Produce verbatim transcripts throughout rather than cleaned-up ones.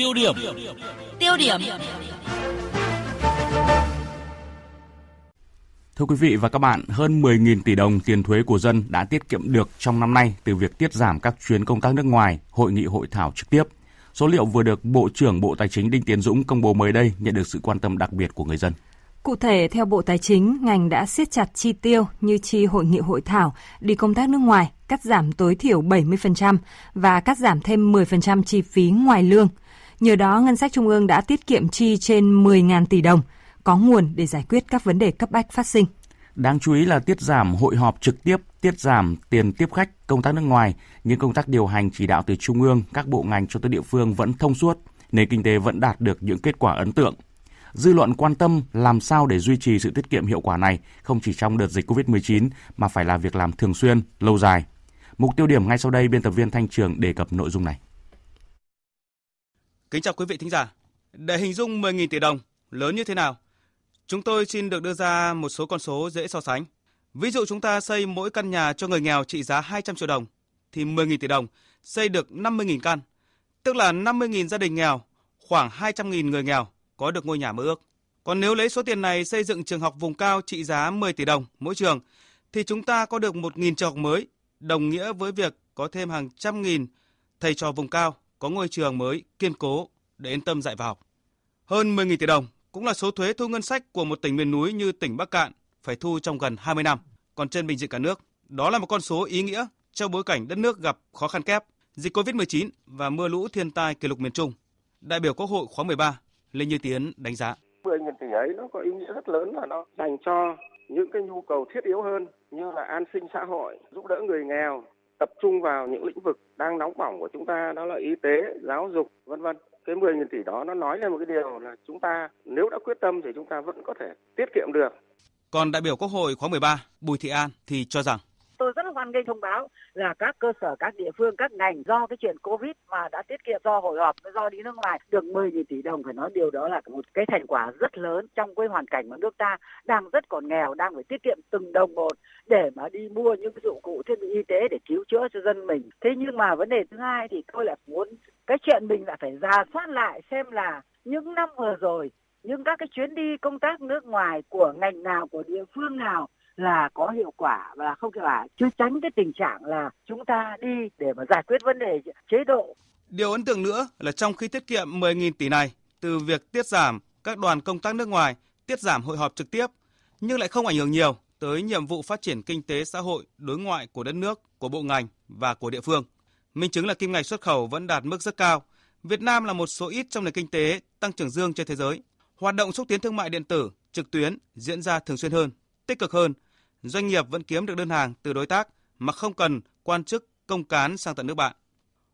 Tiêu điểm. Tiêu điểm. Thưa quý vị và các bạn, hơn mười nghìn tỷ đồng tiền thuế của dân đã tiết kiệm được trong năm nay từ việc tiết giảm các chuyến công tác nước ngoài, hội nghị hội thảo trực tiếp. Số liệu vừa được Bộ trưởng Bộ Tài chính Đinh Tiến Dũng công bố mới đây nhận được sự quan tâm đặc biệt của người dân. Cụ thể, theo Bộ Tài chính, ngành đã siết chặt chi tiêu như chi hội nghị hội thảo, đi công tác nước ngoài, cắt giảm tối thiểu bảy mươi phần trăm và cắt giảm thêm mười phần trăm chi phí ngoài lương. Nhờ đó, ngân sách trung ương đã tiết kiệm chi trên mười nghìn tỷ đồng, có nguồn để giải quyết các vấn đề cấp bách phát sinh. Đáng chú ý là tiết giảm hội họp trực tiếp, tiết giảm tiền tiếp khách, công tác nước ngoài, nhưng công tác điều hành chỉ đạo từ trung ương, các bộ ngành cho tới địa phương vẫn thông suốt, nền kinh tế vẫn đạt được những kết quả ấn tượng. Dư luận quan tâm làm sao để duy trì sự tiết kiệm hiệu quả này không chỉ trong đợt dịch covid mười chín mà phải là việc làm thường xuyên, lâu dài. Mục tiêu điểm ngay sau đây, biên tập viên Thanh Trường đề cập nội dung này. Kính chào quý vị thính giả. Để hình dung mười nghìn tỷ đồng lớn như thế nào, chúng tôi xin được đưa ra một số con số dễ so sánh. Ví dụ chúng ta xây mỗi căn nhà cho người nghèo trị giá hai trăm triệu đồng, thì mười nghìn tỷ đồng xây được năm mươi nghìn căn, tức là năm mươi nghìn gia đình nghèo, khoảng hai trăm nghìn người nghèo có được ngôi nhà mơ ước. Còn nếu lấy số tiền này xây dựng trường học vùng cao trị giá mười tỷ đồng mỗi trường, thì chúng ta có được một nghìn trường học mới, đồng nghĩa với việc có thêm hàng trăm nghìn thầy trò vùng cao có ngôi trường mới kiên cố để yên tâm dạy và học. Hơn mười nghìn tỷ đồng cũng là số thuế thu ngân sách của một tỉnh miền núi như tỉnh Bắc Cạn phải thu trong gần hai mươi năm, còn trên bình diện cả nước. Đó là một con số ý nghĩa trong bối cảnh đất nước gặp khó khăn kép, dịch covid mười chín và mưa lũ thiên tai kỷ lục miền Trung. Đại biểu Quốc hội khóa mười ba, Lê Như Tiến đánh giá. mười nghìn tỷ ấy nó có ý nghĩa rất lớn là nó dành cho những cái nhu cầu thiết yếu hơn như là an sinh xã hội, giúp đỡ người nghèo, tập trung vào những lĩnh vực đang nóng bỏng của chúng ta, đó là y tế, giáo dục, vân vân. Cái mười nghìn tỷ đó nó nói lên một cái điều là chúng ta nếu đã quyết tâm thì chúng ta vẫn có thể tiết kiệm được. Còn đại biểu Quốc hội khóa mười ba, Bùi Thị An thì cho rằng tôi rất hoan nghênh thông báo là các cơ sở, các địa phương, các ngành do cái chuyện Covid mà đã tiết kiệm do hội họp, do đi nước ngoài được mười nghìn tỷ đồng, phải nói điều đó là một cái thành quả rất lớn trong cái hoàn cảnh mà nước ta đang rất còn nghèo, đang phải tiết kiệm từng đồng một để mà đi mua những cái dụng cụ thiết bị y tế để cứu chữa cho dân mình. Thế nhưng mà vấn đề thứ hai thì tôi lại muốn cái chuyện mình lại phải rà soát lại xem là những năm vừa rồi, những các cái chuyến đi công tác nước ngoài của ngành nào, của địa phương nào là có hiệu quả và không hiệu quả, chứ tránh cái tình trạng là chúng ta đi để mà giải quyết vấn đề chế độ. Điều ấn tượng nữa là trong khi tiết kiệm mười nghìn tỷ này, từ việc tiết giảm các đoàn công tác nước ngoài, tiết giảm hội họp trực tiếp, nhưng lại không ảnh hưởng nhiều tới nhiệm vụ phát triển kinh tế xã hội, đối ngoại của đất nước, của bộ ngành và của địa phương. Minh chứng là kim ngạch xuất khẩu vẫn đạt mức rất cao. Việt Nam là một số ít trong nền kinh tế tăng trưởng dương trên thế giới. Hoạt động xúc tiến thương mại điện tử, trực tuyến diễn ra thường xuyên hơn, tích cực hơn. Doanh nghiệp vẫn kiếm được đơn hàng từ đối tác mà không cần quan chức công cán sang tận nước bạn.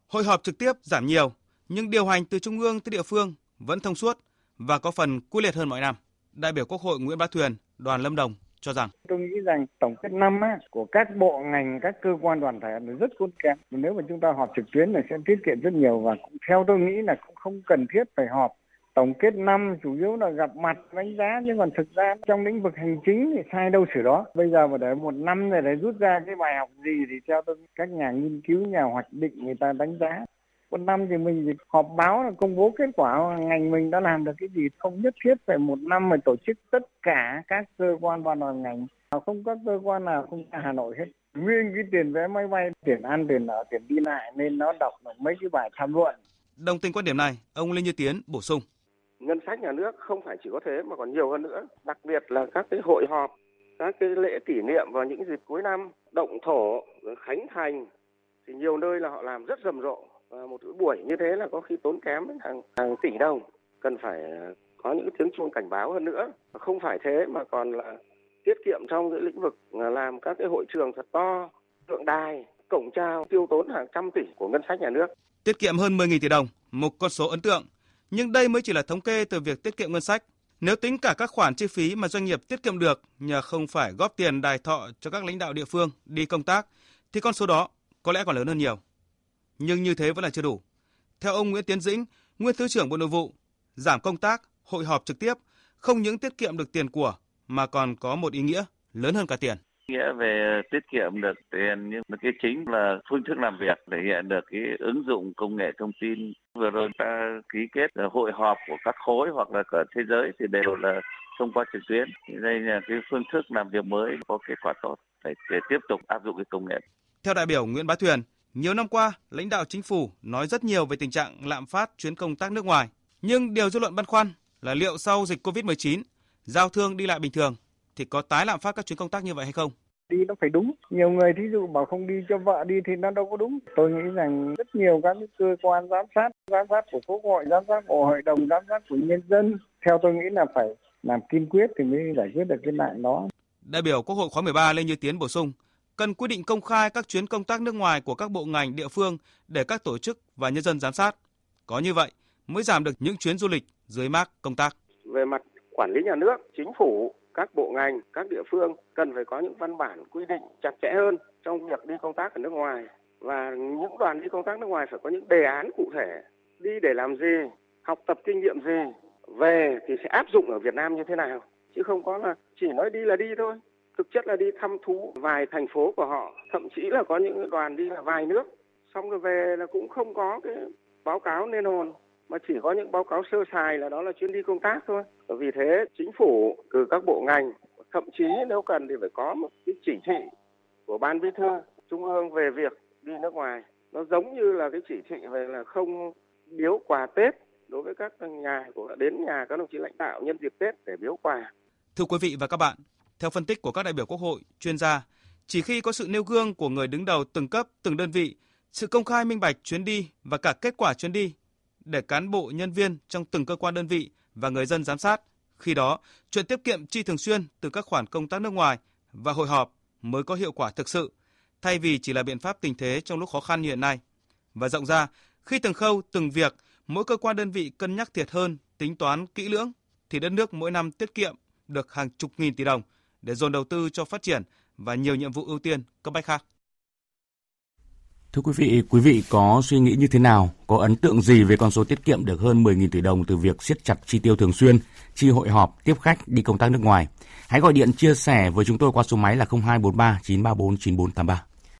Hội họp trực tiếp giảm nhiều, nhưng điều hành từ trung ương tới địa phương vẫn thông suốt và có phần quyết liệt hơn mọi năm. Đại biểu Quốc hội Nguyễn Bá Thuyền, đoàn Lâm Đồng cho rằng tôi nghĩ rằng tổng kết năm á, của các bộ ngành, các cơ quan đoàn thể là rất khôn kém. Nếu mà chúng ta họp trực tuyến thì sẽ tiết kiệm rất nhiều, và cũng theo tôi nghĩ là cũng không cần thiết phải họp. Tổng kết năm chủ yếu là gặp mặt đánh giá, nhưng còn thực ra trong lĩnh vực hành chính thì sai đâu sửa đó. Bây giờ mà để một năm này để rút ra cái bài học gì thì theo tôi các nhà nghiên cứu, nhà hoạch định người ta đánh giá. Một năm thì mình thì họp báo là công bố kết quả ngành mình đã làm được cái gì, không nhất thiết phải một năm mà tổ chức tất cả các cơ quan và đoàn ngành. Không có cơ quan nào không ra Hà Nội hết. Nguyên cái tiền vé máy bay, tiền ăn, tiền ở, tiền đi lại nên nó đọc được mấy cái bài tham luận. Đồng tình quan điểm này, ông Lê Như Tiến bổ sung. Ngân sách nhà nước không phải chỉ có thế mà còn nhiều hơn nữa, đặc biệt là các cái hội họp, các cái lễ kỷ niệm vào những dịp cuối năm, động thổ, khánh thành, thì nhiều nơi là họ làm rất rầm rộ. Và một buổi như thế là có khi tốn kém hàng, hàng tỷ đồng, cần phải có những tiếng chuông cảnh báo hơn nữa. Không phải thế mà còn là tiết kiệm trong cái lĩnh vực làm các cái hội trường thật to, tượng đài, cổng chào, tiêu tốn hàng trăm tỷ của ngân sách nhà nước. Tiết kiệm hơn mười nghìn tỷ đồng, một con số ấn tượng. Nhưng đây mới chỉ là thống kê từ việc tiết kiệm ngân sách. Nếu tính cả các khoản chi phí mà doanh nghiệp tiết kiệm được nhờ không phải góp tiền đài thọ cho các lãnh đạo địa phương đi công tác, thì con số đó có lẽ còn lớn hơn nhiều. Nhưng như thế vẫn là chưa đủ. Theo ông Nguyễn Tiến Dĩnh, nguyên Thứ trưởng Bộ Nội vụ, giảm công tác, hội họp trực tiếp không những tiết kiệm được tiền của mà còn có một ý nghĩa lớn hơn cả tiền. Nghĩa về tiết kiệm được tiền, nhưng mà cái chính là phương thức làm việc, thể hiện được cái ứng dụng công nghệ thông tin. Vừa rồi ta ký kết hội họp của các khối hoặc là cả thế giới thì đều là thông qua trực tuyến. Đây là cái phương thức làm việc mới có kết quả tốt để, để tiếp tục áp dụng cái công nghệ. Theo đại biểu Nguyễn Bá Thuyền, nhiều năm qua, lãnh đạo chính phủ nói rất nhiều về tình trạng lạm phát chuyến công tác nước ngoài. Nhưng điều dư luận băn khoăn là liệu sau dịch covid mười chín, giao thương đi lại bình thường thì có tái lạm phát các chuyến công tác như vậy hay không? Đi nó phải đúng. Nhiều người thí dụ bảo không đi cho vợ đi thì nó đâu có đúng. Tôi nghĩ rằng rất nhiều các cơ quan giám sát, giám sát của Quốc hội, giám sát của Hội đồng, giám sát của nhân dân. Theo tôi nghĩ là phải làm kiên quyết thì mới giải quyết được cái nạn đó. Đại biểu Quốc hội khóa mười ba Lê Như Tiến bổ sung, cần quy định công khai các chuyến công tác nước ngoài của các bộ ngành địa phương để các tổ chức và nhân dân giám sát. Có như vậy mới giảm được những chuyến du lịch dưới mác công tác. Về mặt quản lý nhà nước, chính phủ, các bộ ngành, các địa phương cần phải có những văn bản quy định chặt chẽ hơn trong việc đi công tác ở nước ngoài. Và những đoàn đi công tác nước ngoài phải có những đề án cụ thể. Đi để làm gì, học tập kinh nghiệm gì, về thì sẽ áp dụng ở Việt Nam như thế nào. Chứ không có là chỉ nói đi là đi thôi. Thực chất là đi thăm thú vài thành phố của họ. Thậm chí là có những đoàn đi là vài nước. Xong rồi về là cũng không có cái báo cáo nên hồn. Mà chỉ có những báo cáo sơ sài là đó là chuyến đi công tác thôi. Vì thế chính phủ từ các bộ ngành, thậm chí nếu cần thì phải có một cái chỉ thị của Ban Bí thư Trung ương về việc đi nước ngoài. Nó giống như là cái chỉ thị về là không biếu quà Tết đối với các nhà của đến nhà các đồng chí lãnh đạo nhân dịp Tết để biếu quà. Thưa quý vị và các bạn, theo phân tích của các đại biểu Quốc hội, chuyên gia, chỉ khi có sự nêu gương của người đứng đầu từng cấp, từng đơn vị, sự công khai minh bạch chuyến đi và cả kết quả chuyến đi để cán bộ, nhân viên trong từng cơ quan đơn vị và người dân giám sát, khi đó chuyện tiết kiệm chi thường xuyên từ các khoản công tác nước ngoài và hội họp mới có hiệu quả thực sự, thay vì chỉ là biện pháp tình thế trong lúc khó khăn như hiện nay. Và rộng ra, khi từng khâu, từng việc, mỗi cơ quan đơn vị cân nhắc thiệt hơn, tính toán kỹ lưỡng, thì đất nước mỗi năm tiết kiệm được hàng chục nghìn tỷ đồng để dồn đầu tư cho phát triển và nhiều nhiệm vụ ưu tiên cấp bách khác. Thưa quý vị, quý vị có suy nghĩ như thế nào, có ấn tượng gì về con số tiết kiệm được hơn mười nghìn tỷ đồng từ việc siết chặt chi tiêu thường xuyên, chi hội họp, tiếp khách, đi công tác nước ngoài? Hãy gọi điện chia sẻ với chúng tôi qua số máy là không hai bốn ba chín ba bốn chín bốn tám ba.